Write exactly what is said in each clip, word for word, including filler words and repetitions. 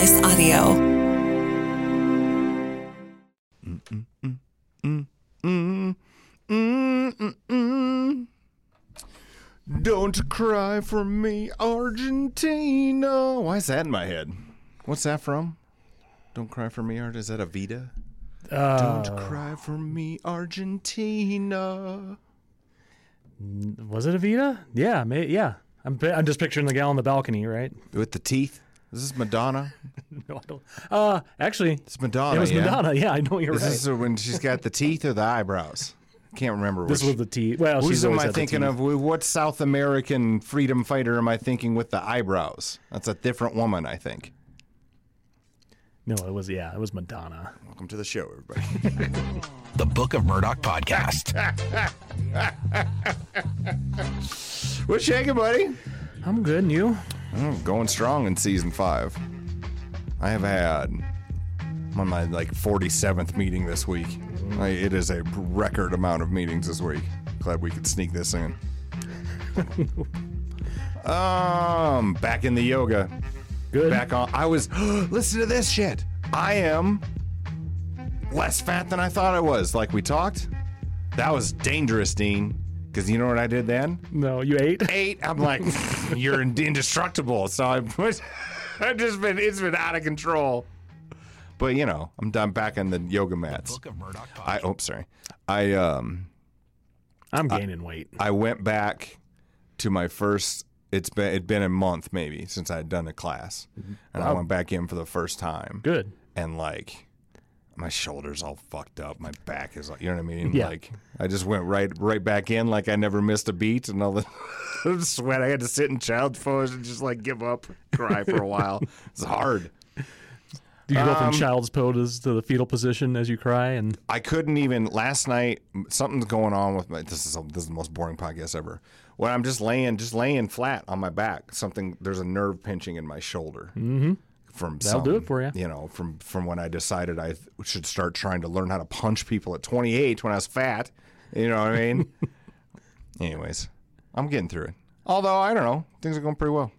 Slice Audio. Mm, mm, mm, mm, mm, mm, mm. Don't cry for me, Argentina. Why is that in my head? What's that from? Don't cry for me, Argentina. Is that a Vita? Uh, Don't cry for me, Argentina. Was it a Vita? Yeah, may, yeah. I'm I'm just picturing the gal on the balcony, right? With the teeth. Is this Madonna? No, I don't. Uh, actually, it's Madonna. It was yeah? Madonna. Yeah, I know you're is right. This is when she's got the teeth or the eyebrows. Can't remember. This which. was the teeth. Well, who's am I thinking of? What South American freedom fighter am I thinking with the eyebrows? That's a different woman, I think. No, it was yeah, it was Madonna. Welcome to the show, everybody. The Book of Murdoch podcast. What's shaking, buddy? I'm good, and you? I'm going strong in season five. I have had I'm on my like forty-seventh meeting this week. I, it is a record amount of meetings this week. Glad we could sneak this in. um, back in the yoga. Good. Back on. I was. Listen to this shit. I am less fat than I thought I was. Like we talked. That was dangerous, Dean. Because you know what I did then? No, you ate. Ate. I'm like, you're indestructible. So I put. I've just been. It's been out of control. But you know, I'm done back on the yoga mats. The Book of Murdoch. I. Oh, sorry. I um. I'm gaining I, weight. I went back to my first. It's been it'd been a month maybe since I had done a class, and wow. I went back in for the first time. Good. And like, my shoulders all fucked up, my back is like, you know what I mean? Yeah. Like I just went right right back in, like I never missed a beat, and all the sweat. I had to sit in child's pose and just like give up, cry for a while. It's hard. Do you um, go from child's pose to the fetal position as you cry? And I couldn't even last night. Something's going on with my. This is a, this is the most boring podcast ever. Well, I'm just laying, just laying flat on my back. Something there's a nerve pinching in my shoulder. Mm-hmm. From that'll some, do it for you. You know, from from when I decided I th- should start trying to learn how to punch people at twenty-eight when I was fat. You know what I mean? Anyways, I'm getting through it. Although I don't know, things are going pretty well.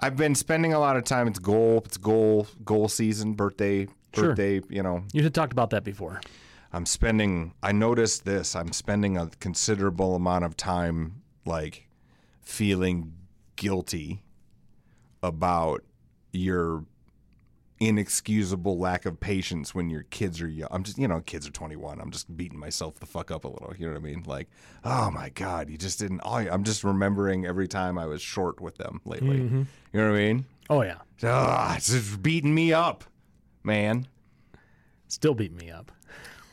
I've been spending a lot of time. It's goal. It's goal. Goal season. Birthday. Birthday. Sure. You know. You had talked about that before. I'm spending, I noticed this, I'm spending a considerable amount of time, like, feeling guilty about your inexcusable lack of patience when your kids are young. I'm just, you know, kids are twenty-one. I'm just beating myself the fuck up a little. You know what I mean? Like, oh, my God, you just didn't, oh, I'm just remembering every time I was short with them lately. Mm-hmm. You know what I mean? Oh, yeah. Ugh, it's just beating me up, man. Still beating me up.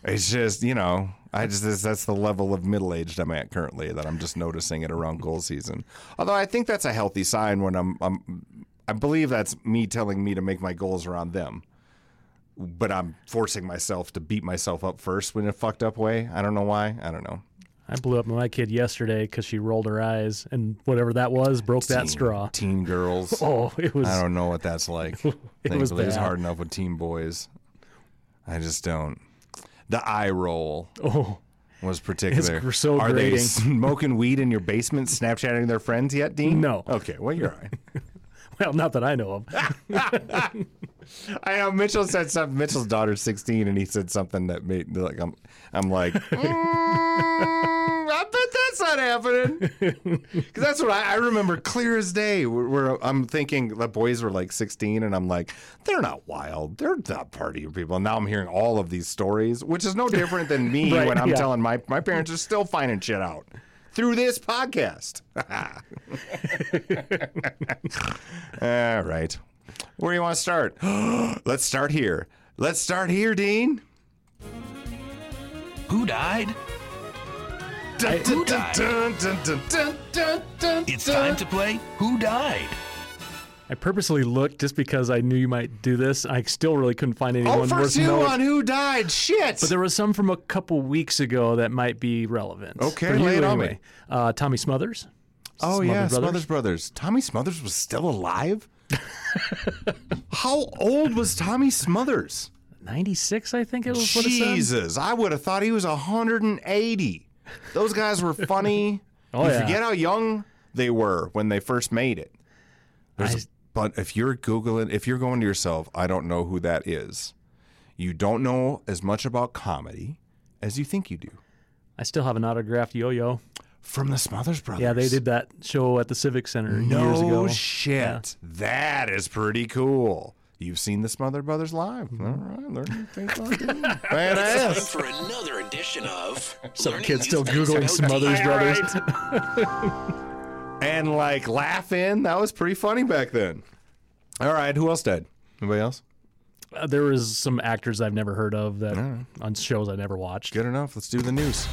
It's just, you know, I just that's the level of middle-aged I'm at currently that I'm just noticing it around goal season. Although I think that's a healthy sign when I'm, I'm I believe that's me telling me to make my goals around them. But I'm forcing myself to beat myself up first in a fucked up way. I don't know why. I don't know. I blew up my kid yesterday because she rolled her eyes and whatever that was broke teen, that straw. Teen girls. Oh, it was. I don't know what that's like. It Thankfully, was bad. It's hard enough with teen boys. I just don't. The eye roll oh, was particular. It's so Are grating. They smoking weed in your basement, Snapchatting their friends yet, Dean? No. Okay, well, you're all right. Well, not that I know of. I know Mitchell said something. Mitchell's daughter's sixteen, and he said something that made like I'm. I'm like, mm, I bet that's not happening because that's what I, I remember clear as day. Where, where I'm thinking the boys were like sixteen, and I'm like, they're not wild. They're not party people. And now I'm hearing all of these stories, which is no different than me right, when I'm yeah. telling my my parents are still finding shit out. Through this podcast. All right. Where do you want to start? Let's start here. Let's start here, Dean. Who died? I, dun, who died? Dun, dun, dun, dun, dun, dun, it's time to play Who Died? I purposely looked just because I knew you might do this. I still really couldn't find anyone worth knowing. Oh, for two knowing. on Who Died. Shit. But there was some from a couple weeks ago that might be relevant. Okay, lay it on me. Uh, Tommy Smothers. Oh, Smothers yeah, Brothers. Smothers Brothers. Tommy Smothers was still alive? How old was Tommy Smothers? ninety-six, I think it was. Jesus, I would have thought he was one hundred eighty. Those guys were funny. oh, you yeah. forget how young they were when they first made it. There's I, a but if you're Googling, if you're going to yourself, I don't know who that is, you don't know as much about comedy as you think you do. I still have an autographed yo-yo. From the Smothers Brothers. Yeah, they did that show at the Civic Center no years ago. No shit. Yeah. That is pretty cool. You've seen the Smothers Brothers live. All right, learning things like that. Badass. It's time for another edition of... Some kid's still Googling Smothers Brothers. Right. And, like, laughing. That was pretty funny back then. All right, who else died? Anybody else? Uh, there was some actors I've never heard of that right. on shows I never watched. Good enough. Let's do the news.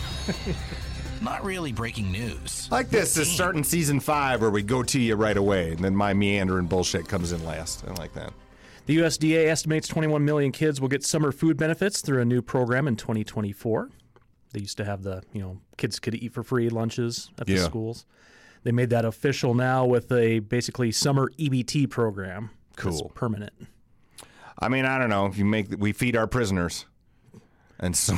Not really breaking news. Like this is starting season five where we go to you right away, and then my meandering bullshit comes in last. I like that. The U S D A estimates twenty-one million kids will get summer food benefits through a new program in twenty twenty-four. They used to have the, you know, kids could eat for free lunches at the yeah. schools. They made that official now with a basically summer E B T program. Cool. That's permanent. I mean, I don't know. If you make we feed our prisoners. And so,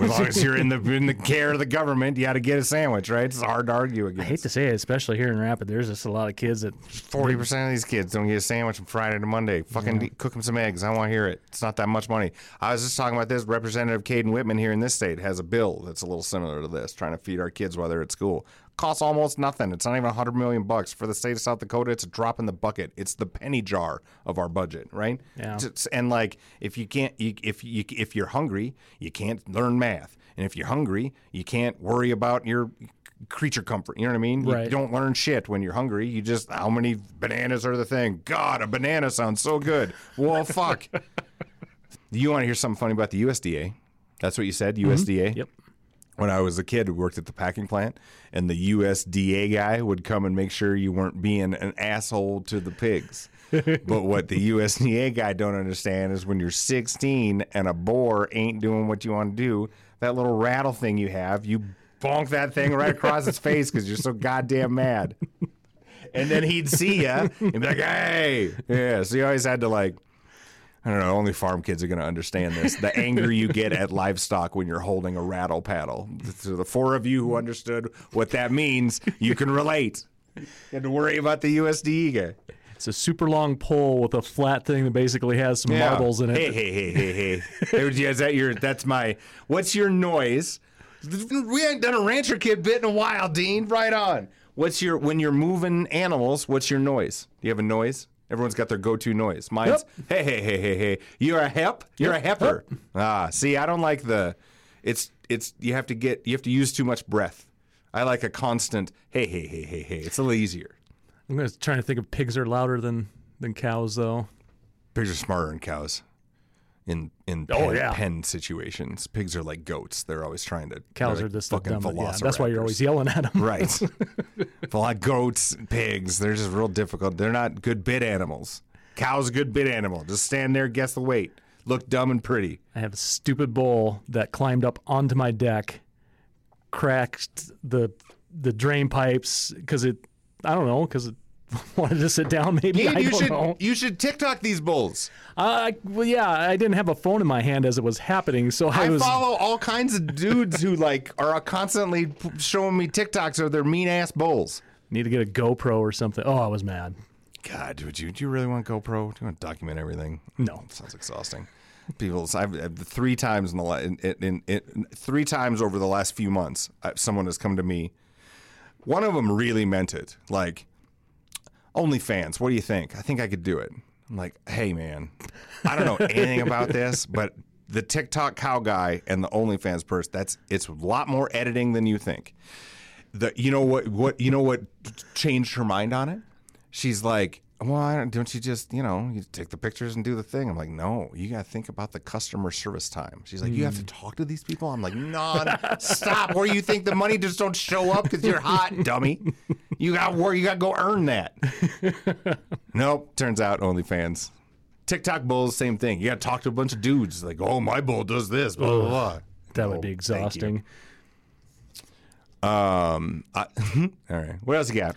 as long as you're in the in the care of the government, you got to get a sandwich, right? It's hard to argue against. I hate to say it, especially here in Rapid, there's just a lot of kids that... forty percent of these kids don't get a sandwich from Friday to Monday. Fucking yeah. cook them some eggs. I want to hear it. It's not that much money. I was just talking about this. Representative Caden Whitman here in this state has a bill that's a little similar to this, trying to feed our kids while they're at school. Costs almost nothing. It's not even one hundred million bucks. For the state of South Dakota, it's a drop in the bucket. It's the penny jar of our budget, right? Yeah. It's, and like if you can't you, if you if you're hungry, you can't learn math. And if you're hungry, you can't worry about your creature comfort. You know what I mean? Right. You don't learn shit when you're hungry. You just how many bananas are the thing? God, a banana sounds so good. Well, fuck. You want to hear something funny about the U S D A? That's what you said, U S D A? Mm-hmm. Yep. When I was a kid, we worked at the packing plant, and the U S D A guy would come and make sure you weren't being an asshole to the pigs. But what the U S D A guy don't understand is when you're sixteen and a boar ain't doing what you want to do, that little rattle thing you have, you bonk that thing right across its face because you're so goddamn mad. And then he'd see you and be like, hey. Yeah, so you always had to, like, I don't know, only farm kids are going to understand this. The anger you get at livestock when you're holding a rattle paddle. So the four of you who understood what that means, you can relate. You have to worry about the U S D A guy. It's a super long pole with a flat thing that basically has some yeah. marbles in it. Hey, hey, hey, hey, hey. Is that your, that's my, what's your noise? We ain't done a rancher kid bit in a while, Dean. Right on. What's your, when you're moving animals, what's your noise? Do you have a noise? Everyone's got their go-to noise. Mine's, yep. hey, hey, hey, hey, hey. You're a hep? You're yep. a hepper. Yep. Ah, see, I don't like the, it's, it's, you have to get, you have to use too much breath. I like a constant, hey, hey, hey, hey, hey. It's a little easier. I'm going to try to think of pigs are louder than, than cows, though. Pigs are smarter than cows in, in pen, oh, yeah. pen situations. Pigs are like goats. They're always trying to, cows are like just fucking dumb, yeah, that's why you're always yelling at them. Right. Goats and pigs, they're just real difficult. They're not good bit animals. Cow's a good bit animal. Just stand there, guess the weight. Look dumb and pretty. I have a stupid bull that climbed up onto my deck, cracked the the drain pipes because it, I don't know, because it wanted to sit down maybe. Dude, I you don't should, know. You should TikTok these bulls. Uh, well, yeah, I didn't have a phone in my hand as it was happening, so I, I was... follow all kinds of dudes who like are constantly showing me TikToks of their mean-ass bulls. Need to get a GoPro or something. Oh, I was mad. God, would you? Do you really want GoPro? Do you want to document everything? No, it sounds exhausting. People, I've, I've three times in the la- in, in, in, three times over the last few months, I, someone has come to me. One of them really meant it. Like, OnlyFans, what do you think? I think I could do it. I'm like, hey man, I don't know anything about this, but the TikTok cow guy and the OnlyFans person, that's it's a lot more editing than you think. The, you know what, what, you know what changed her mind on it? She's like, well, I don't, don't you just, you know, you take the pictures and do the thing? I'm like, no, you got to think about the customer service time. She's like, mm. you have to talk to these people? I'm like, no, no stop. Where you think the money just don't show up because you're hot, dummy. You got to work. You got to go earn that. Nope. Turns out OnlyFans. TikTok bulls, same thing. You got to talk to a bunch of dudes. Like, oh, my bull does this, blah, blah, blah. That oh, would be exhausting. Um. I, all right. What else you got?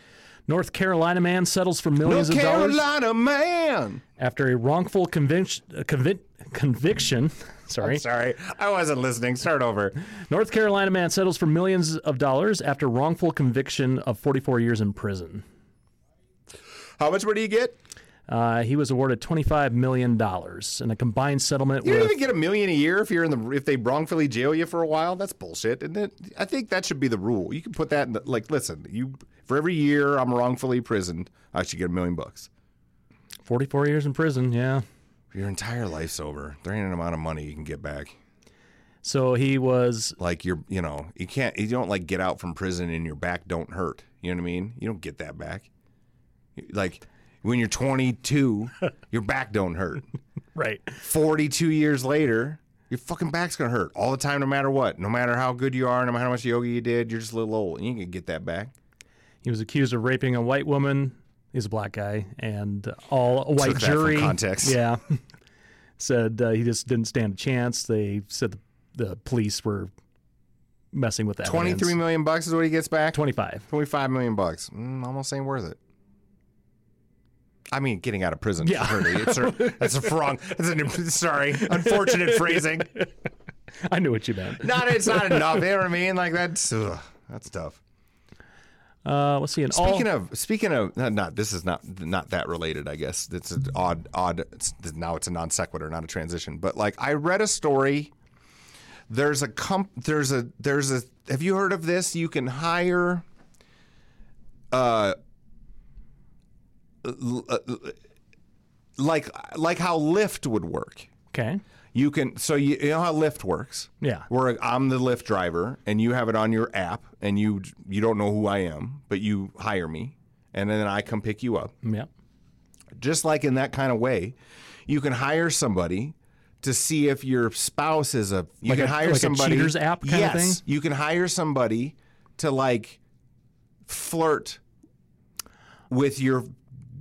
North Carolina man settles for millions North of dollars. North Carolina man! After a wrongful convic- convic- conviction. Sorry. I'm sorry. I wasn't listening. Start over. North Carolina man settles for millions of dollars after wrongful conviction of forty-four years in prison. How much more do you get? Uh, he was awarded twenty-five million dollars in a combined settlement. You don't with, even get a million a year if you're in the if they wrongfully jail you for a while. That's bullshit, isn't it? I think that should be the rule. You can put that in the, like, listen, you for every year I'm wrongfully imprisoned, I should get a million bucks. Forty-four years in prison, yeah. Your entire life's over. There ain't an amount of money you can get back. So he was like you're, you know, you can't, you don't like get out from prison and your back don't hurt. You know what I mean? You don't get that back. Like. When you're twenty-two, your back don't hurt. Right. forty-two years later, your fucking back's going to hurt all the time, no matter what. No matter how good you are, no matter how much yoga you did, you're just a little old. You ain't going to get that back. He was accused of raping a white woman. He's a black guy. And all a white Took jury. That from context. Yeah. Said uh, he just didn't stand a chance. They said the, the police were messing with that. twenty-three million bucks is what he gets back? twenty-five. twenty-five million bucks. Mm, almost ain't worth it. I mean, getting out of prison. Yeah. It's a, that's a wrong. That's a, sorry, unfortunate phrasing. I knew what you meant. Not, it's not enough. You know what I mean? Like that's ugh, that's tough. Uh, let's see. Speaking all... of speaking of not, not this is not not that related. I guess it's an odd odd. It's, now it's a non sequitur, not a transition. But like I read a story. There's a comp. There's a there's a. Have you heard of this? You can hire. Uh. Like like how Lyft would work. Okay. You can so you, you know how Lyft works. Yeah. Where I'm the Lyft driver and you have it on your app and you you don't know who I am, but you hire me and then I come pick you up. Yeah. Just like in that kind of way, you can hire somebody to see if your spouse is a you like can a, hire like somebody a cheaters app kind yes, of thing. You can hire somebody to like flirt with your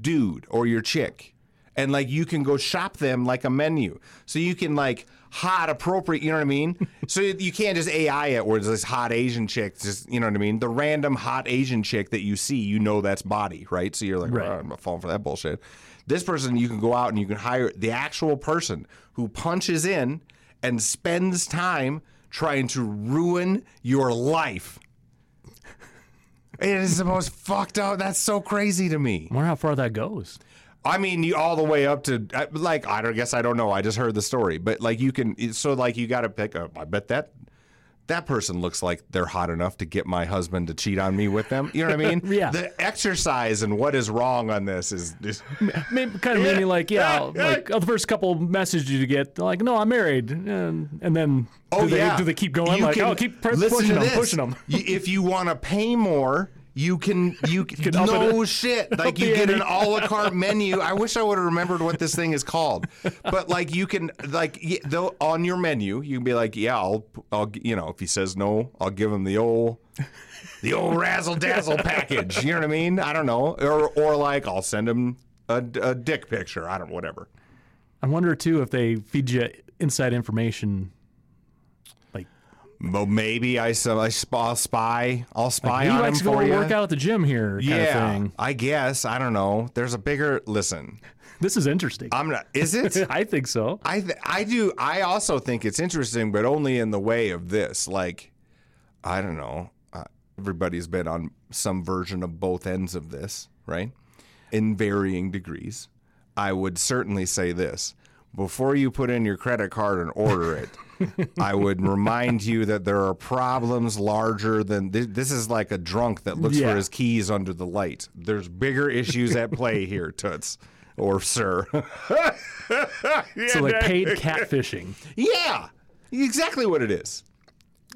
dude or your chick, and like you can go shop them like a menu, so you can like hot appropriate, you know what I mean? So you can't just A I it where it's this hot Asian chick, just you know what I mean? The random hot Asian chick that you see, you know that's body, right? So you're like, right. Oh, I'm not falling for that bullshit. This person, you can go out and you can hire the actual person who punches in and spends time trying to ruin your life. It is the most fucked up. That's so crazy to me. I wonder how far that goes. I mean, you, all the way up to, like, I don't, guess I don't know. I just heard the story. But, like, you can, so, like, you got to pick up. I bet that that person looks like they're hot enough to get my husband to cheat on me with them. You know what I mean? Yeah. The exercise and what is wrong on this is just. Maybe, kind of made me like, yeah, like, oh, the first couple messages you get, like, no, I'm married. And, and then do, oh, they, yeah. do they keep going? You like, oh, keep pushing them, this. pushing them. If you want to pay more, you can, you can, no shit. Like, you get an a la carte menu. I wish I would have remembered what this thing is called. But, like, you can, like, they'll, on your menu, you can be like, yeah, I'll, I'll, you know, if he says no, I'll give him the old, the old razzle dazzle package. You know what I mean? I don't know. Or, or like, I'll send him a, a dick picture. I don't know, whatever. I wonder, too, if they feed you inside information. Well, maybe I so I spy. I'll spy like, on him for you. He likes to go work out at the gym here. Kind yeah, of thing. I guess I don't know. There's a bigger listen. This is interesting. I'm not. Is it? I think so. I th- I do. I also think it's interesting, but only in the way of this. Like, I don't know. Uh, everybody's been on some version of both ends of this, right? In varying degrees. I would certainly say this. Before you put in your credit card and order it, I would remind you that there are problems larger than th- this is like a drunk that looks yeah. for his keys under the light. There's bigger issues at play here, Toots or Sir. So like paid catfishing. Yeah, exactly what it is.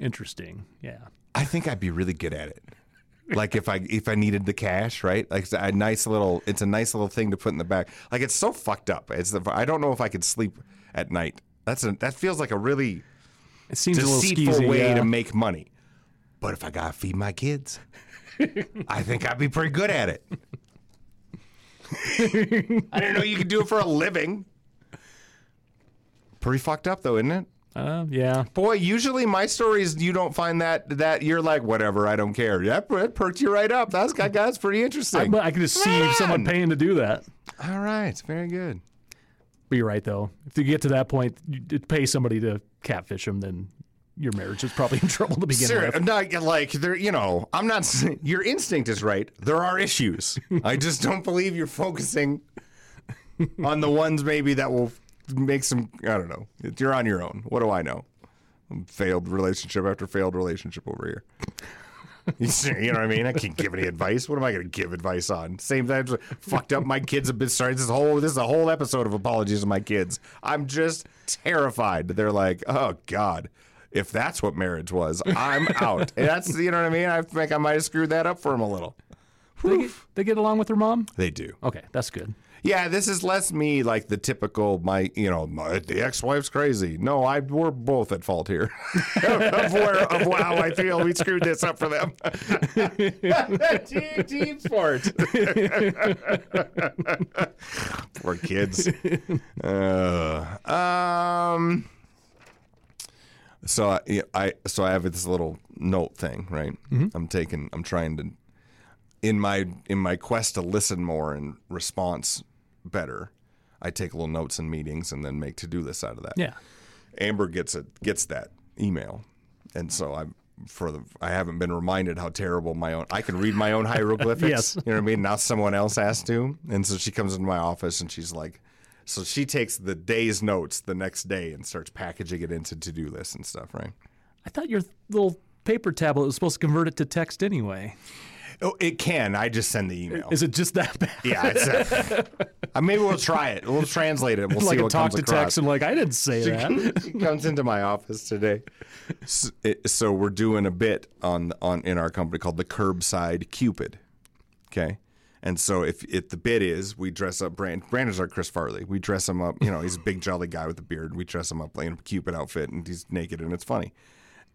Interesting. Yeah. I think I'd be really good at it. Like if I if I needed the cash, right? Like it's a nice little, it's a nice little thing to put in the back. Like it's so fucked up. It's the, I don't know if I could sleep at night. That's a, that feels like a really it seems deceitful a little skeezy, way yeah. to make money. But if I gotta feed my kids, I think I'd be pretty good at it. I didn't know you could do it for a living. Pretty fucked up though, isn't it? Uh, yeah. Boy, usually my stories, you don't find that, that you're like, whatever, I don't care. Yeah, it perked you right up. That's, that's pretty interesting. I, I can just see right someone paying to do that. All right. Very good. But you're right, though. If you get to that point, you pay somebody to catfish them, then your marriage is probably in trouble to begin Sir, with. I'm not, like, there, you know, I'm not saying your instinct is right. There are issues. I just don't believe you're focusing on the ones maybe that will make some, I don't know. You're on your own. What do I know? Failed relationship after failed relationship over here. You know what I mean? I can't give any advice. What am I going to give advice on? Same thing. Fucked up my kids a bit. Sorry, this is whole. This is a whole episode of apologies to my kids. I'm just terrified. They're like, oh God, if that's what marriage was, I'm out. And that's, you know what I mean? I think I might have screwed that up for them a little. They get, they get along with their mom? They do. Okay, that's good. Yeah, this is less me like the typical, my, you know, my, the ex-wife's crazy. No, I we're both at fault here. of, where, of how I feel we screwed this up for them. team, team sport. Poor kids. Uh, um. So I, I so I have this little note thing, right? Mm-hmm. I'm taking. I'm trying to. In my in my quest to listen more and response better, I take little notes in meetings and then make to-do lists out of that. Yeah, Amber gets it gets that email, and so I'm for the I haven't been reminded how terrible my own I can read my own hieroglyphics. Yes, you know what I mean. Now someone else has to, and so she comes into my office and she's like, so she takes the day's notes the next day and starts packaging it into to-do lists and stuff. Right? I thought your little paper tablet was supposed to convert it to text anyway. Oh, it can. I just send the email. Is it just that bad? Yeah. It's, uh, maybe we'll try it. We'll translate it. We'll like see what comes across. Like a talk to text and like, I didn't say she, that. She comes into my office today. So, it, so we're doing a bit on on in our company called the Curbside Cupid. Okay. And so if, if the bit is we dress up, Brand, Brandon's our Chris Farley. We dress him up. You know, he's a big jolly guy with a beard. We dress him up in a Cupid outfit and he's naked and it's funny.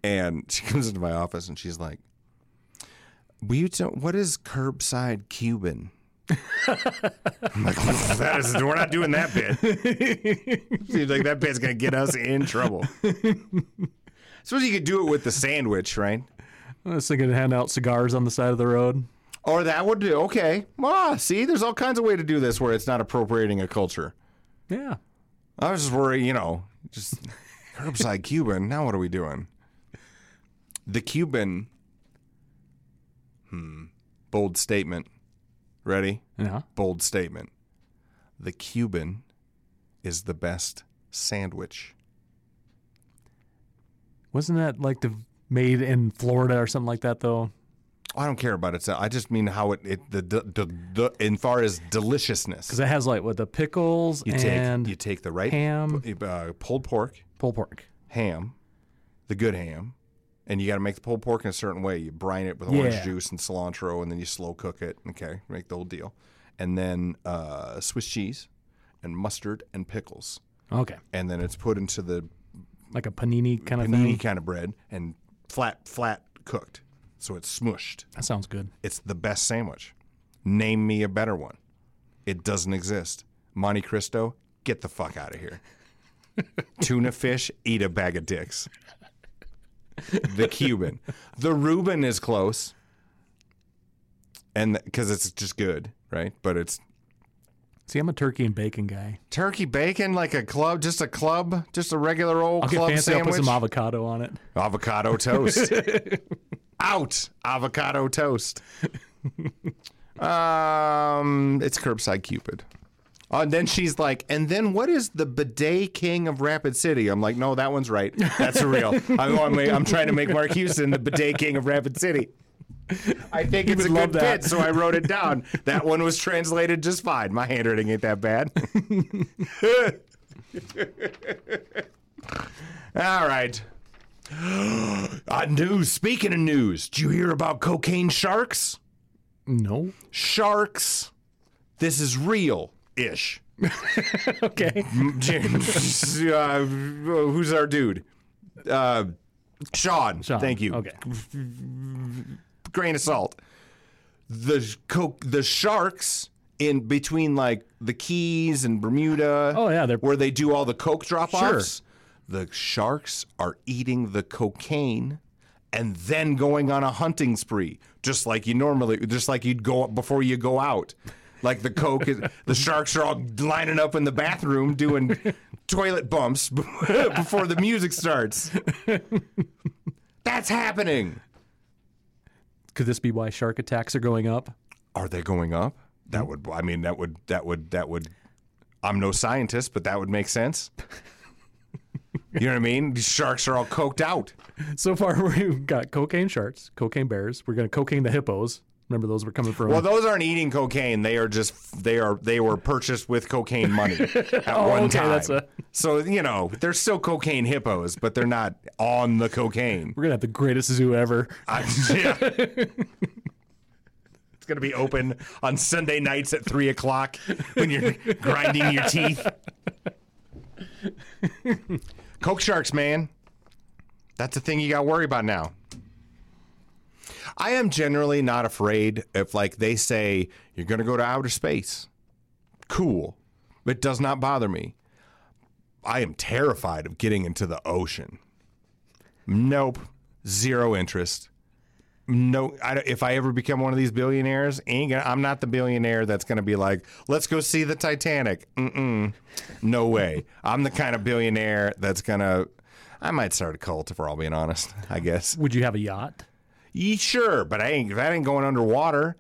And she comes into my office and she's like, Will you tell, what is curbside Cuban? I'm like, that is, we're not doing that bit. Seems like that bit's going to get us in trouble. Suppose you could do it with the sandwich, right? I was thinking to hand out cigars on the side of the road. Or that would do. Okay. Ah, see, there's all kinds of ways to do this where it's not appropriating a culture. Yeah. I was just worried, you know, just curbside Cuban. Now what are we doing? The Cuban... Hmm. Bold statement. Ready? Yeah. Bold statement. The Cuban is the best sandwich. Wasn't that like the made in Florida or something like that, though? I don't care about it. I just mean how it, it the, the, the, the, in far as deliciousness. Because it has like what the pickles you and take, you take the right ham, uh, pulled pork, pulled pork, ham, the good ham. And you got to make the pulled pork in a certain way. You brine it with orange yeah. juice and cilantro, and then you slow cook it. Okay, make the whole deal. And then uh, Swiss cheese and mustard and pickles. Okay. And then it's put into the... Like a panini kind of panini thing? Panini kind of bread and flat, flat cooked. So it's smooshed. That sounds good. It's the best sandwich. Name me a better one. It doesn't exist. Monte Cristo, get the fuck out of here. Tuna fish, eat a bag of dicks. The Cuban. The Reuben is close. And because it's just good, right? But it's. See, I'm a turkey and bacon guy. Turkey bacon, like a club, just a club, just a regular old I'll club get fancy, sandwich. I'll put some avocado on it. Avocado toast. Out. Avocado toast. um, It's curbside Cupid. Uh, and then she's like, and then what is the bidet king of Rapid City? I'm like, no, that one's right. That's real. I'm, I'm, I'm trying to make Mark Houston the bidet king of Rapid City. I think he it's a good that. Bit, so I wrote it down. That one was translated just fine. My handwriting ain't that bad. All right. uh, news. Speaking of news, did you hear about cocaine sharks? No. Sharks. This is real. Ish. Okay. uh, who's our dude? Uh, Sean. Sean. Thank you. Okay. Grain of salt. The co- the sharks in between, like the Keys and Bermuda. Oh yeah, they're... where they do all the coke drop-offs. Sure. The sharks are eating the cocaine and then going on a hunting spree, just like you normally, just like you'd go up before you go out. Like the coke, is, the sharks are all lining up in the bathroom doing toilet bumps before the music starts. That's happening. Could this be why shark attacks are going up? Are they going up? That would, I mean, that would, that would, that would. I'm no scientist, but that would make sense. You know what I mean? These sharks are all coked out. So far, we've got cocaine sharks, cocaine bears. We're going to cocaine the hippos. Remember, those were coming from. Well, those aren't eating cocaine. They are just they are they were purchased with cocaine money at oh, one okay, time. That's a... So you know, they're still cocaine hippos, but they're not on the cocaine. We're gonna have the greatest zoo ever. I, yeah. It's gonna be open on Sunday nights at three o'clock when you're grinding your teeth. Coke sharks, man. That's the thing you gotta worry about now. I am generally not afraid if, like, they say, you're going to go to outer space. Cool. It does not bother me. I am terrified of getting into the ocean. Nope. Zero interest. No. I, if I ever become one of these billionaires, ain't gonna, I'm not the billionaire that's going to be like, let's go see the Titanic. Mm-mm. No way. I'm the kind of billionaire that's going to, I might start a cult if we're all being honest, I guess. Would you have a yacht? Sure, but I ain't, that ain't going underwater.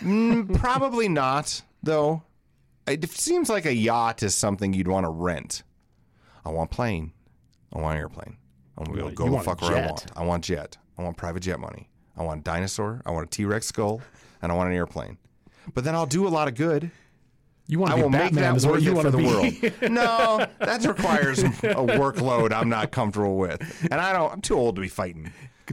Mm, probably not, though. It seems like a yacht is something you'd want to rent. I want plane. I want airplane. I'm going to be able to go the fuck where I want. I want jet. I want private jet money. I want dinosaur. I want a T-Rex skull. And I want an airplane. But then I'll do a lot of good. You want to I be will Batman, make that worth you it for the be. World. No, that requires a workload I'm not comfortable with. And I don't, I'm too old to be fighting.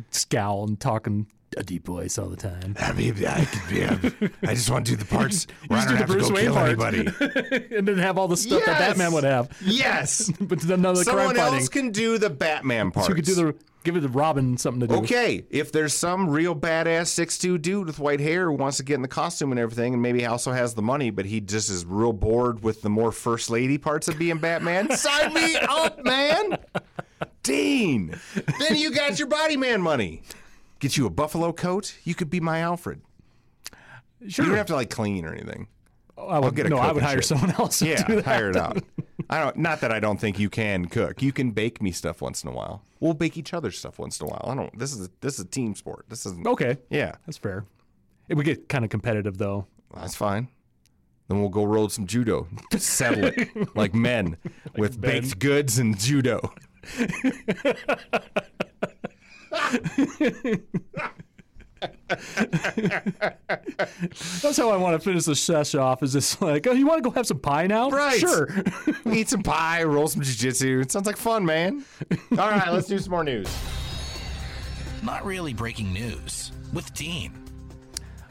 Scowl and talking a deep voice all the time. I mean, I, yeah, I just want to do the parts where I don't do have to go Wayne kill parts. Anybody. And then have all the stuff yes. that Batman would have. Yes. But none of the Someone crime else fighting. Can do the Batman parts. So you could do the, give it the Robin something to do. Okay. If there's some real badass six foot two dude with white hair who wants to get in the costume and everything and maybe also has the money, but he just is real bored with the more first lady parts of being Batman, sign me up, man. Dean, then you got your body man money. Get you a buffalo coat. You could be my Alfred. Sure. You don't have to like clean or anything. Oh, I would I'll get a no. I would hire shit. Someone else. Yeah, to do that. Hire it out. I don't. Not that I don't think you can cook. You can bake me stuff once in a while. We'll bake each other stuff once in a while. I don't. This is a, this is a team sport. This isn't okay. Yeah, that's fair. It would get kind of competitive though. That's fine. Then we'll go roll some judo. Settle it like men like with Ben. Baked goods and judo. That's how I want to finish the sesh off. Is just like, oh, you want to go have some pie now? Right. Sure. We eat some pie, roll some jiu-jitsu. It sounds like fun, man. All right, let's do some more news. Not really breaking news with Dean.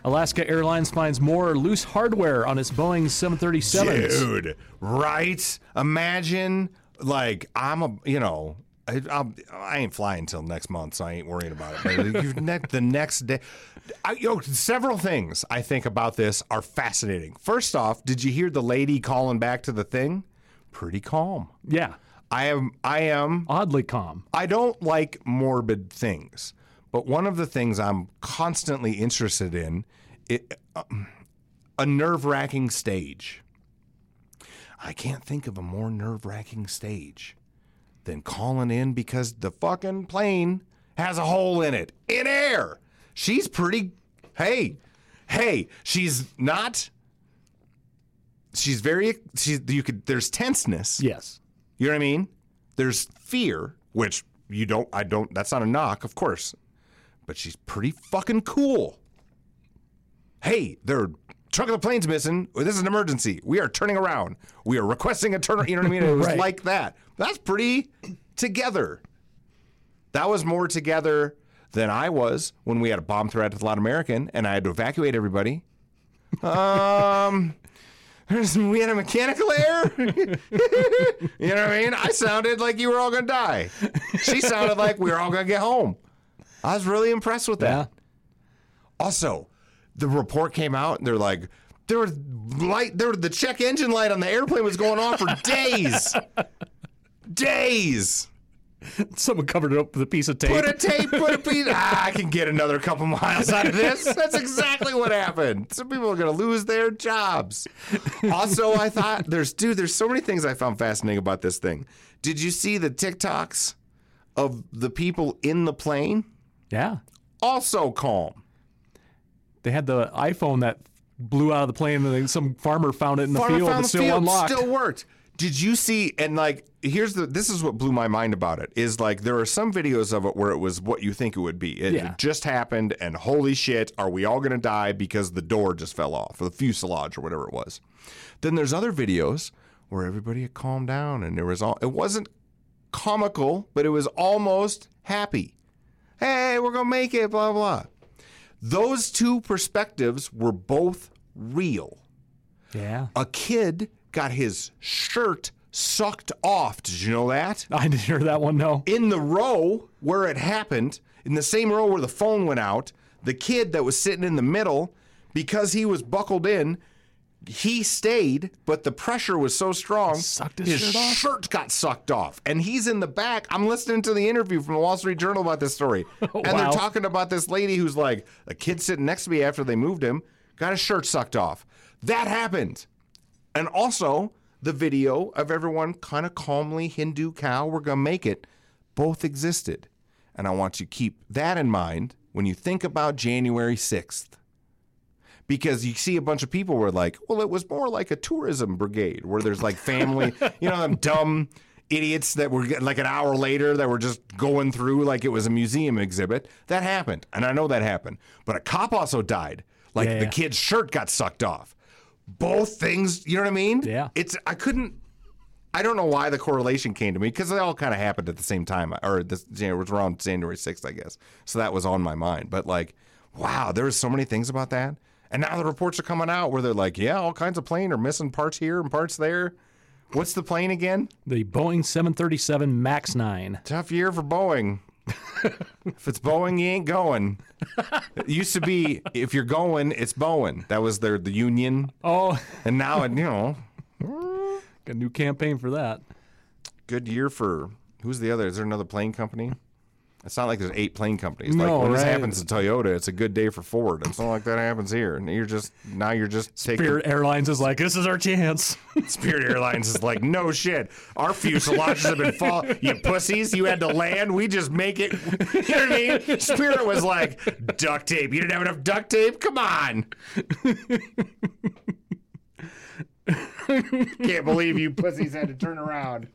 Alaska Airlines finds more loose hardware on its Boeing seven thirty-sevens. Dude, right? Imagine... Like, I'm a, you know, I, I'll, I ain't flying until next month, so I ain't worrying about it. But you ne- the next day, I, you know, several things I think about this are fascinating. First off, did you hear the lady calling back to the thing? Pretty calm. Yeah. I am. I am. Oddly calm. I don't like morbid things, but one of the things I'm constantly interested in is uh, a nerve-wracking stage. I can't think of a more nerve-wracking stage than calling in because the fucking plane has a hole in it. In air. She's pretty... Hey. Hey. She's not... She's very... She's, you could. There's tenseness. Yes. You know what I mean? There's fear, which you don't... I don't... That's not a knock, of course. But she's pretty fucking cool. Hey, they're... Truck of the plane's missing. This is an emergency. We are turning around. We are requesting a turn. You know what I mean? It was right. Like that. That's pretty together. That was more together than I was when we had a bomb threat with Loud American and I had to evacuate everybody. Um, we had a mechanical error. You know what I mean? I sounded like you were all going to die. She sounded like we were all going to get home. I was really impressed with that. Yeah. Also, the report came out, and they're like, there was light, there was the check engine light on the airplane was going on for days. Days. Someone covered it up with a piece of tape. Put a tape, put a piece. ah, I can get another couple miles out of this. That's exactly what happened. Some people are going to lose their jobs. Also, I thought, there's dude, there's so many things I found fascinating about this thing. Did you see the TikToks of the people in the plane? Yeah. Also calm. They had the iPhone that blew out of the plane, and then some farmer found it in the farmer field. Found the still field, unlocked. Still worked. Did you see? And like, here's the. This is what blew my mind about it. Is like there are some videos of it where it was what you think it would be. It, yeah. it just happened, and holy shit, are we all gonna die because the door just fell off, or the fuselage, or whatever it was. Then there's other videos where everybody had calmed down, and there was all. It wasn't comical, but it was almost happy. Hey, we're gonna make it. Blah blah. Those two perspectives were both real. Yeah. A kid got his shirt sucked off. Did you know that? I didn't hear that one, no. In the row where it happened, in the same row where the phone went out, the kid that was sitting in the middle, because he was buckled in, he stayed, but the pressure was so strong, sucked his, his shirt, off. shirt got sucked off. And he's in the back. I'm listening to the interview from the Wall Street Journal about this story. Oh, and wow. They're talking about this lady who's like, a kid sitting next to me after they moved him, got his shirt sucked off. That happened. And also, the video of everyone kind of calmly, Hindu cow, we're going to make it, both existed. And I want you to keep that in mind when you think about January sixth. Because you see a bunch of people were like, well, it was more like a tourism brigade where there's like family, you know, them dumb idiots that were like an hour later that were just going through like it was a museum exhibit. That happened. And I know that happened. But a cop also died. Like yeah, yeah. the kid's shirt got sucked off. Both things, you know what I mean? Yeah. It's, I couldn't, I don't know why the correlation came to me because they all kind of happened at the same time. Or this, you know, it was around January sixth, I guess. So that was on my mind. But like, wow, there was so many things about that. And now the reports are coming out where they're like, yeah, all kinds of plane are missing parts here and parts there. What's the plane again? The Boeing seven thirty-seven MAX nine. Tough year for Boeing. If it's Boeing, you ain't going. It used to be, if you're going, it's Boeing. That was their the union. Oh. And now, it, you know. Got a new campaign for that. Good year for, who's the other? Is there another plane company? It's not like there's eight plane companies. No, like when right. this happens to Toyota, it's a good day for Ford. It's not like that happens here. And you're just now you're just taking Spirit Airlines is like, this is our chance. Spirit Airlines is like, no shit. Our fuselages have been falling. You pussies, you had to land. We just make it. You know what I mean? Spirit was like, duct tape. You didn't have enough duct tape? Come on. Can't believe you pussies had to turn around.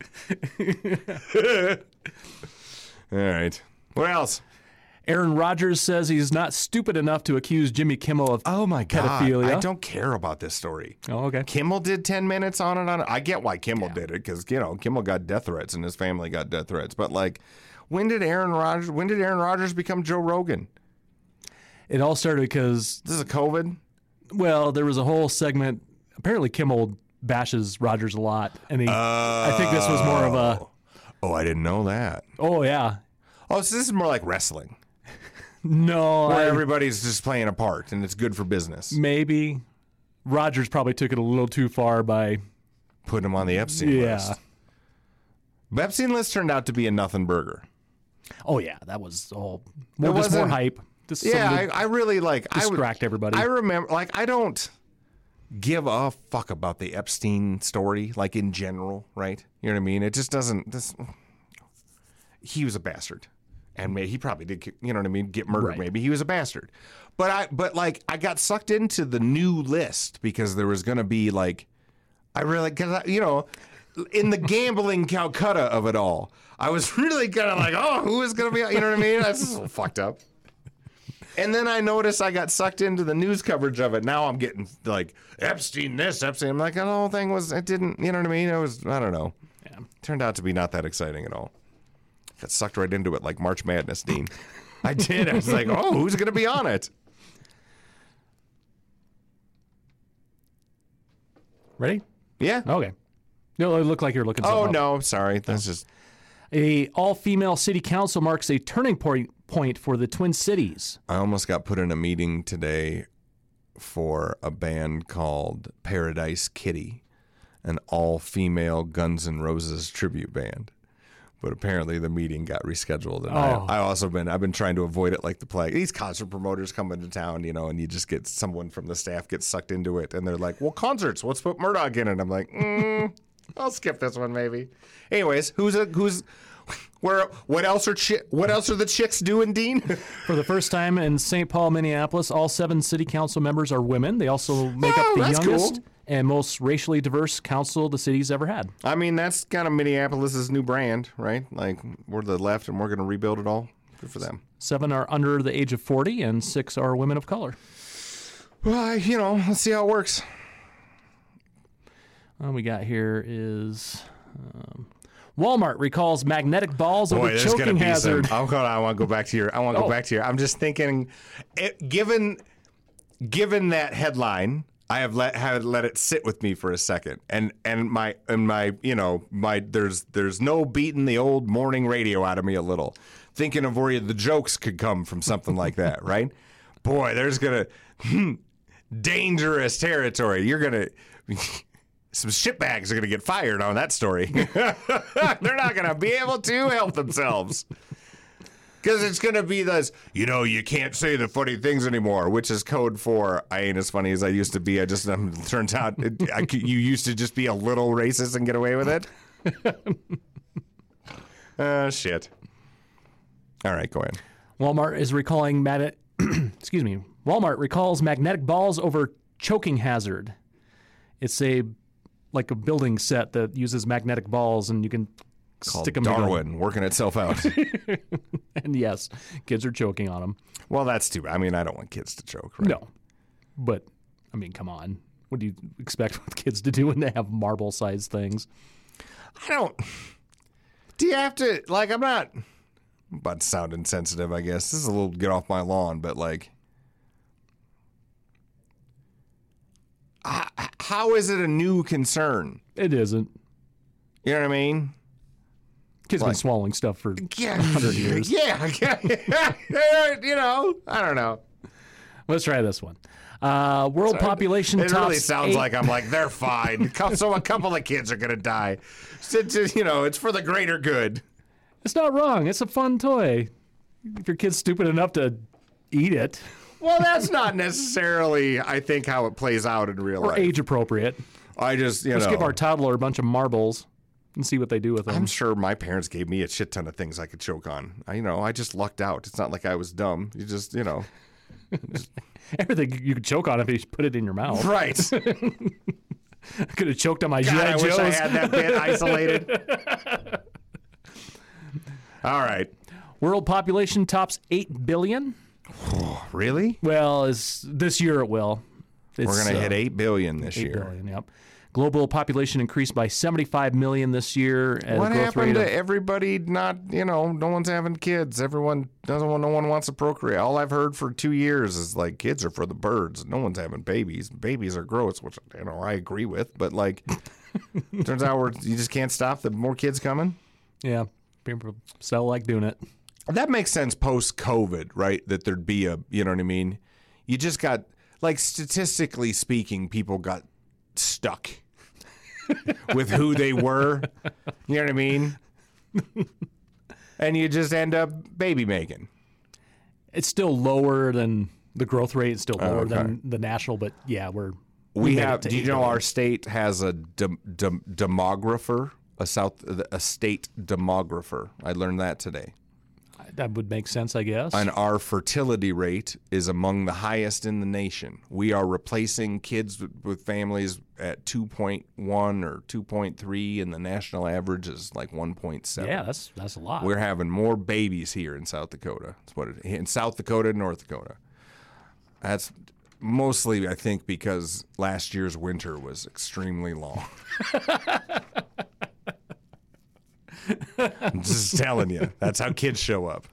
All right. What else? Aaron Rodgers says he's not stupid enough to accuse Jimmy Kimmel of oh my God. pedophilia. I don't care about this story. Oh, okay. Kimmel did ten minutes on and on. I get why Kimmel yeah. did it because, you know, Kimmel got death threats and his family got death threats. But, like, when did Aaron Rodgers, when did Aaron Rodgers become Joe Rogan? It all started because... This is a COVID? Well, there was a whole segment. Apparently, Kimmel bashes Rodgers a lot. And he, oh. I think this was more of a... Oh, I didn't know that. Oh, yeah. Oh, so this is more like wrestling. No. Where I, everybody's just playing a part, and it's good for business. Maybe. Rodgers probably took it a little too far by... Putting him on the Epstein yeah. list. The Epstein list turned out to be a nothing burger. Oh, yeah. That was all... More, just more hype. Just yeah, I, I really, like... Distract I would, everybody. I remember... Like, I don't... give a fuck about the Epstein story, like in general, right? You know what I mean? It just doesn't... This, he was a bastard. And maybe he probably did, you know what I mean, get murdered right. maybe. He was a bastard. But, I, but like, I got sucked into the new list because there was going to be, like... I really... Cause I, you know, in the gambling Calcutta of it all, I was really kind of like, oh, who is going to be... You know what I mean? That's so fucked up. And then I noticed I got sucked into the news coverage of it. Now I'm getting, like, Epstein this, Epstein. I'm like, the whole thing was, it didn't, you know what I mean? It was, I don't know. Yeah. Turned out to be not that exciting at all. Got sucked right into it like March Madness, Dean. I did. I was like, oh, who's going to be on it? Ready? Yeah. Okay. No, it looked like you were looking something Oh, up. no. Sorry. That's no. just. A all-female city council marks a turning point. point for the Twin Cities. I almost got put in a meeting today for a band called Paradise Kitty, an all-female Guns and Roses tribute band. But apparently the meeting got rescheduled, and oh. I, I also been I've been trying to avoid it like the plague. These concert promoters come into town, you know, and you just get someone from the staff gets sucked into it, and they're like, "Well, concerts, let's put Murdoch in," and I'm like, mm, "I'll skip this one maybe." Anyways, who's a who's Where what else are chi- what else are the chicks doing, Dean? For the first time in Saint Paul, Minneapolis, all seven city council members are women. They also make oh, up the youngest cool. and most racially diverse council the city's ever had. I mean, that's kind of Minneapolis's new brand, right? Like, we're the left and we're going to rebuild it all. Good for them. Seven are under the age of forty, and six are women of color. Well, you know, let's see how it works. All we got here is... Um, Walmart recalls magnetic balls Boy, over choking be hazard. Some, I'm going. I want to go back to your. I want to oh. go back to your. I'm just thinking, it, given, given that headline, I have let have let it sit with me for a second, and and my and my you know my there's there's no beating the old morning radio out of me a little, thinking of where the jokes could come from something like that, right? Boy, there's gonna hmm, dangerous territory. You're gonna. Some shitbags are going to get fired on that story. They're not going to be able to help themselves. Because it's going to be this, you know, you can't say the funny things anymore, which is code for I ain't as funny as I used to be. I just, um, it turns out it, I, you used to just be a little racist and get away with it. Oh, uh, shit. All right, go ahead. Walmart is recalling, mag- excuse me, Walmart recalls magnetic balls over choking hazard. It's a... like a building set that uses magnetic balls, and you can Called stick them in. Darwin down. Working itself out. And yes, kids are choking on them. Well, that's too bad. I mean, I don't want kids to choke, right? No. But, I mean, come on. What do you expect kids to do when they have marble-sized things? I don't... Do you have to... Like, I'm not... I'm about to sound insensitive, I guess. This is a little get off my lawn, but, like... I... How is it a new concern? It isn't. You know what I mean? Kids like, been swallowing stuff for yeah, one hundred years. Yeah. yeah. You know, I don't know. Let's try this one. Uh, world Sorry. population it tops It really sounds eight. Like I'm like, they're fine. So a couple of kids are going to die. So, you know, it's for the greater good. It's not wrong. It's a fun toy. If your kid's stupid enough to eat it. Well, that's not necessarily, I think, how it plays out in real or life. Or age appropriate. I just, you Let's know. Let's give our toddler a bunch of marbles and see what they do with them. I'm sure my parents gave me a shit ton of things I could choke on. I, you know, I just lucked out. It's not like I was dumb. You just, you know. Just... Everything you could choke on if you put it in your mouth. Right. I could have choked on my G I Joes. I wish I had that bit isolated. All right. World population tops eight billion. Really? Well, it's, this year it will. It's, We're going to uh, hit eight billion this eight year. eight billion, yep. Global population increased by seventy-five million this year. At what a growth happened rate to of, everybody not, you know, no one's having kids. Everyone doesn't want, no one wants to procreate. All I've heard for two years is like kids are for the birds. No one's having babies. Babies are gross, which, you know, I agree with. But like, turns out we're, you just can't stop the more kids coming. Yeah. People still like doing it. That makes sense post-COVID, right? That there'd be a, you know what I mean? You just got, like, statistically speaking, people got stuck with who they were. You know what I mean? And you just end up baby making. It's still lower than the growth rate. It's still lower oh, okay. than the national, but yeah, we're. We, we have, do you know our state has a dem, dem, demographer, a, South, a state demographer? I learned that today. That would make sense, I guess. And our fertility rate is among the highest in the nation. We are replacing kids with families at two point one or two point three, and the national average is like one point seven. Yeah, that's that's a lot. We're having more babies here in South Dakota. That's what it, in South Dakota and North Dakota. That's mostly, I think, because last year's winter was extremely long. I'm just telling you, that's how kids show up.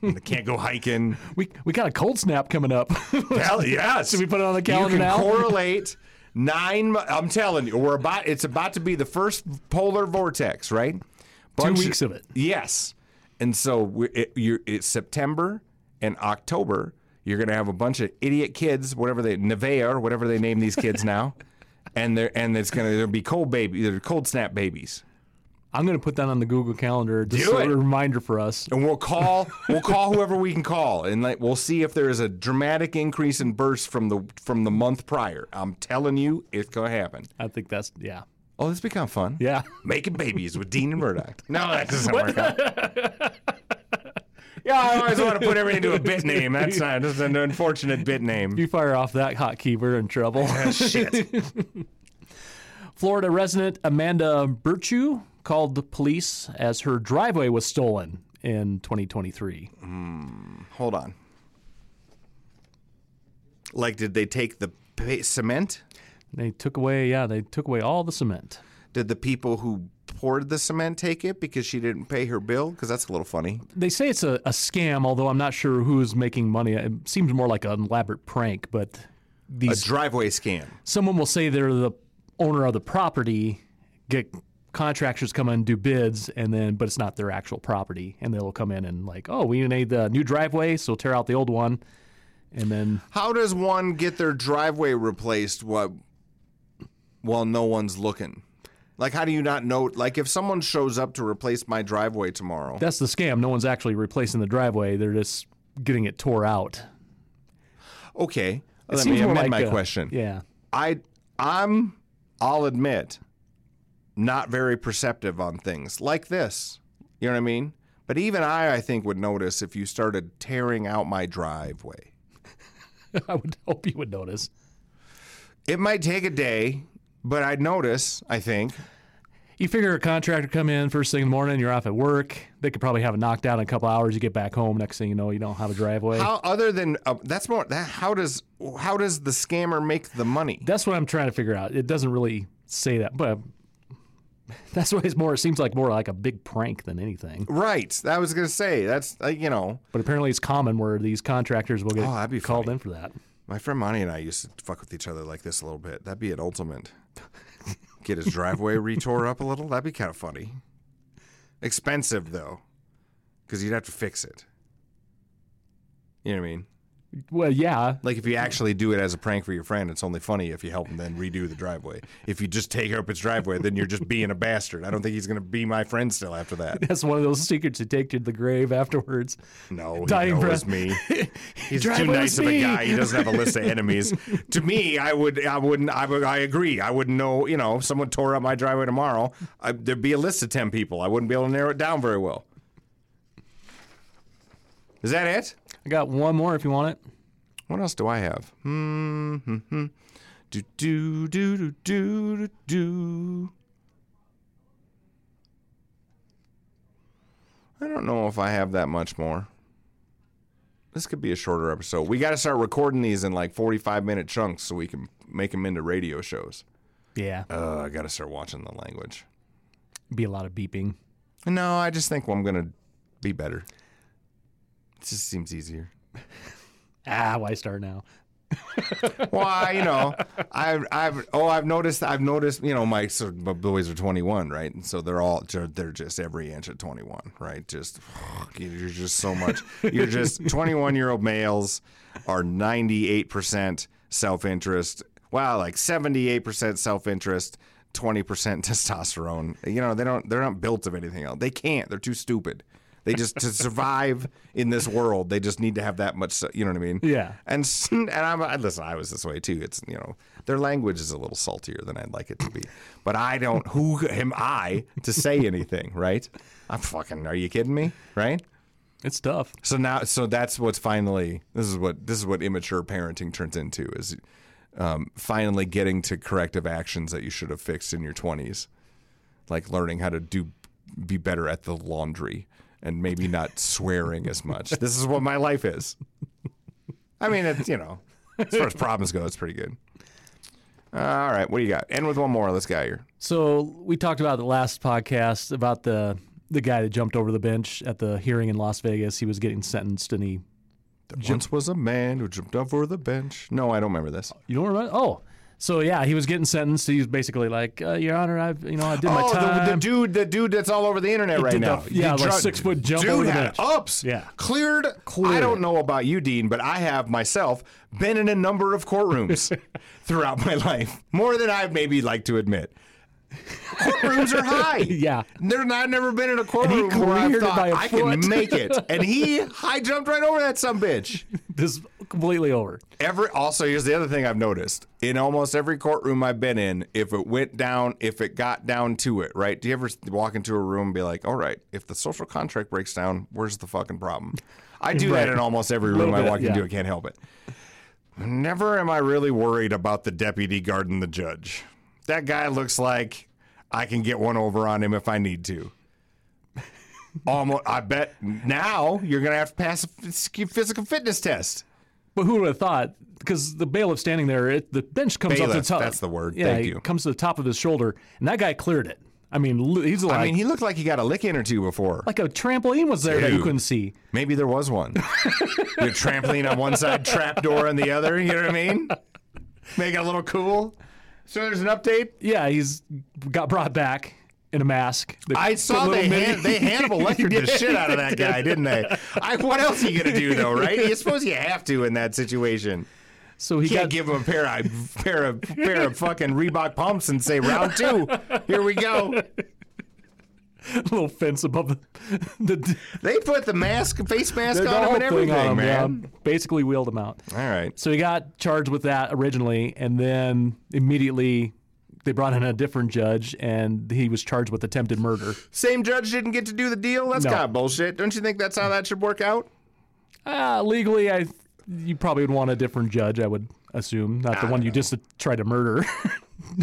They can't go hiking. We we got a cold snap coming up. Hell yes. Should we put it on the calendar you can now? Correlate nine. I'm telling you, we're about. It's about to be the first polar vortex, right? Bunch Two weeks of, of it. Yes, and so we, it, you're, it's September and October. You're gonna have a bunch of idiot kids, whatever they Nevea or whatever they name these kids now, and they and it's gonna there'll be cold baby, they're cold snap babies. I'm going to put that on the Google Calendar just so a reminder for us. And we'll call we'll call whoever we can call, and like, we'll see if there is a dramatic increase in births from the from the month prior. I'm telling you, it's going to happen. I think that's, yeah. Oh, this become fun. Yeah. Making babies with Dean and Murdoch. No, that doesn't work out. Yeah, I always want to put everything into a bit name. That's not, that's an unfortunate bit name. You fire off that hotkey, we're in trouble. Oh, shit. Florida resident Amanda Bertschew called the police as her driveway was stolen in twenty twenty-three. Mm, hold on. Like, did they take the pa- cement? They took away, yeah, they took away all the cement. Did the people who poured the cement take it because she didn't pay her bill? Because that's a little funny. They say it's a, a scam, although I'm not sure who's making money. It seems more like an elaborate prank, but these... A driveway scam. Someone will say they're the owner of the property, get contractors come in and do bids, and then but it's not their actual property. And they'll come in and like, oh, we need the new driveway, so tear out the old one. And then... How does one get their driveway replaced while, while no one's looking? Like, how do you not know? Like, if someone shows up to replace my driveway tomorrow... That's the scam. No one's actually replacing the driveway. They're just getting it tore out. Okay. Let me amend like my a, question. Yeah. I, I'm, I'll admit, not very perceptive on things like this. You know what I mean? But even I, I think, would notice if you started tearing out my driveway. I would hope you would notice. It might take a day, but I'd notice, I think. You figure a contractor come in first thing in the morning, you're off at work. They could probably have it knocked out in a couple hours. You get back home, next thing you know, you don't have a driveway. How other than uh, that's more that, how does how does the scammer make the money? That's what I'm trying to figure out. It doesn't really say that, but that's why it's more. It seems like more like a big prank than anything. Right. I was gonna say that's uh, you know. But apparently it's common where these contractors will get oh, that'd be called funny. in for that. My friend Monty and I used to fuck with each other like this a little bit. That'd be an ultimate. Get his driveway re-tore up a little. That'd be kind of funny. Expensive though, because you'd have to fix it. You know what I mean? Well, yeah. Like if you actually do it as a prank for your friend, it's only funny if you help him then redo the driveway. If you just take up his driveway, then you're just being a bastard. I don't think he's going to be my friend still after that. That's one of those secrets you take to the grave afterwards. No, he Dying knows breath. me. He's too nice of a guy. He doesn't have a list of enemies. To me, I would, I wouldn't, I would, I agree. I wouldn't know. You know, if someone tore up my driveway tomorrow, I, there'd be a list of ten people. I wouldn't be able to narrow it down very well. Is that it? I got one more if you want it. What else do I have? Mm-hmm. Do do do do do do. I don't know if I have that much more. This could be a shorter episode. We got to start recording these in like forty-five minute chunks so we can make them into radio shows. Yeah. Uh, I got to start watching the language. Be a lot of beeping. No, I just think I'm going to be better. It just seems easier. ah, why start now? well, I, you know, I've, I've, oh, I've noticed, I've noticed, you know, my, so my boys are twenty-one, right? And so they're all, they're just every inch at twenty-one, right? Just, you're just so much. You're just twenty-one-year-old males are ninety-eight percent self-interest. Wow, like seventy-eight percent self-interest, twenty percent testosterone. You know, they don't, they're not built of anything else. They can't. They're too stupid. They just, to survive in this world, they just need to have that much, you know what I mean? Yeah. And and I'm, listen, I was this way too. It's, you know, their language is a little saltier than I'd like it to be. But I don't, who am I to say anything, right? I'm fucking, are you kidding me? Right? It's tough. So now, so that's what's finally, this is what, this is what immature parenting turns into is um, finally getting to corrective actions that you should have fixed in your twenties. Like learning how to do, be better at the laundry. And maybe not swearing as much. This is what my life is. I mean, it's, you know, as far as problems go, it's pretty good. Uh, all right, what do you got? End with one more. Let's get out of here. So we talked about the last podcast about the the guy that jumped over the bench at the hearing in Las Vegas. He was getting sentenced, and he there jumped. Once was a man who jumped over the bench. No, I don't remember this. You don't remember? Oh. So yeah, he was getting sentenced. He was basically like, uh, "Your Honor, I've you know I did oh, my time." Oh, the, the dude, the dude that's all over the internet right now. The, yeah, he like dr- six foot jump dude over the bench. Dude had ups. Yeah, cleared. Cleared. I don't know about you, Dean, but I have myself been in a number of courtrooms throughout my life, more than I maybe like to admit. Courtrooms are high. Yeah. There, I've never been in a courtroom where I thought, by a I foot. can make it. And he high jumped right over that sumbitch. This completely over. Every Also, here's the other thing I've noticed. In almost every courtroom I've been in, if it went down, if it got down to it, right? Do you ever walk into a room and be like, all right, if the social contract breaks down, where's the fucking problem? I do right. that in almost every room bit, I walk yeah. into. I can't help it. Never am I really worried about the deputy guarding the judge. That guy looks like I can get one over on him if I need to. Almost, I bet now you're going to have to pass a physical fitness test. But who would have thought? Because the bailiff standing there, it, the bench comes bailiff, up to the top. That's the word. Yeah, Thank it you. comes to the top of his shoulder, and that guy cleared it. I mean, he's like. I mean, he looked like he got a lick in or two before. Like a trampoline was there Dude, that you couldn't see. Maybe there was one. You're trampoline on one side, trapdoor on the other. You know what I mean? Make it a little cool. So there's an update? Yeah, he's got brought back in a mask. The I saw they, Han- they Hannibal Lectered the shit out of that guy, didn't they? I, what else are you going to do, though, right? I suppose you have to in that situation. So he Can't got... give him a pair of, pair, of, pair of fucking Reebok pumps and say, round two, here we go. A little fence above the... the they put the mask, face mask on him and everything, on him, man. Yeah. Basically wheeled him out. All right. So he got charged with that originally, and then immediately they brought in a different judge, and he was charged with attempted murder. Same judge didn't get to do the deal? That's no. kind of bullshit. Don't you think that's how that should work out? Uh, legally, I you probably would want a different judge, I would assume. Not I the one know. you just tried to murder.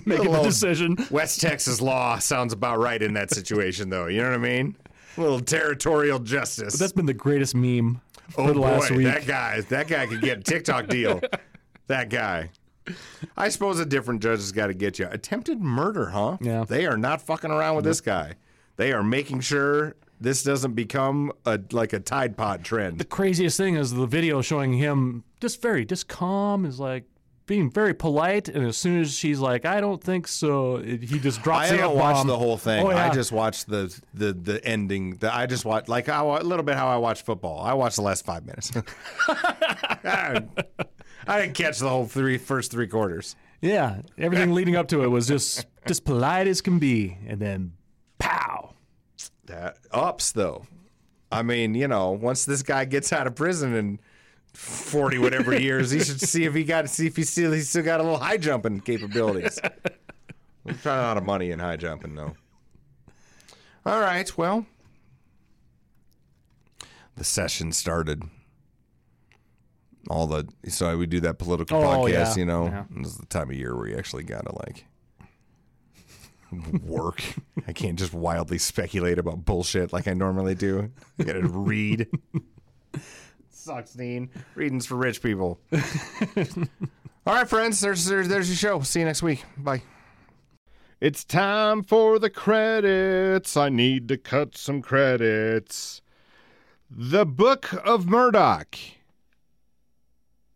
Making the decision. West Texas law sounds about right in that situation, though. You know what I mean? A little territorial justice. But that's been the greatest meme oh for the boy, last week. That guy, that guy could get a TikTok deal. That guy. I suppose a different judge has got to get you. Attempted murder, huh? Yeah. They are not fucking around with this guy. They are making sure this doesn't become a like a Tide Pod trend. The craziest thing is the video showing him just very, just calm, is like, being very polite, and as soon as she's like, "I don't think so," it, he just drops. I don't watch the whole thing. Oh, yeah. I just watched the the the ending. The, I just watched like I, a little bit how I watch football. I watched the last five minutes. I, I didn't catch the whole three first three quarters. Yeah, everything leading up to it was just just polite as can be, and then pow. That ups though. I mean, you know, once this guy gets out of prison and. forty whatever years, he should see if he got see if he still he's still got a little high jumping capabilities. We're trying out of money in high jumping though. All right, well, the session started. All the so we do that political oh, podcast, yeah. you know. Yeah. This is the time of year where you actually gotta like work. I can't just wildly speculate about bullshit like I normally do. I gotta read. Sucks, Dean. Readings for rich people. All right, friends. There's, there's there's your show. See you next week. Bye. It's time for the credits. I need to cut some credits. The Book of Murdoch.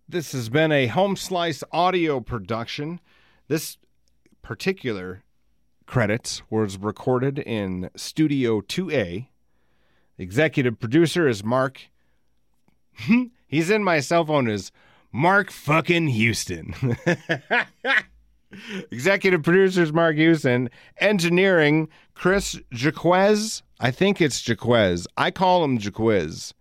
This has been a Home Slice audio production. This particular credits was recorded in Studio two A. Executive producer is Mark. He's in my cell phone as Mark fucking Houston. Executive producers Mark Houston. Engineering Chris Jaquez. I think it's Jaquez. I call him Jaquez.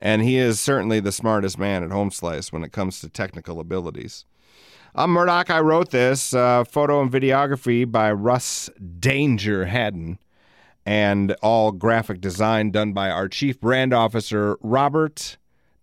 And he is certainly the smartest man at Home Slice when it comes to technical abilities. I'm Murdoch. I wrote this. Uh, photo and videography by Russ Danger Haddon. And all graphic design done by our chief brand officer, Robert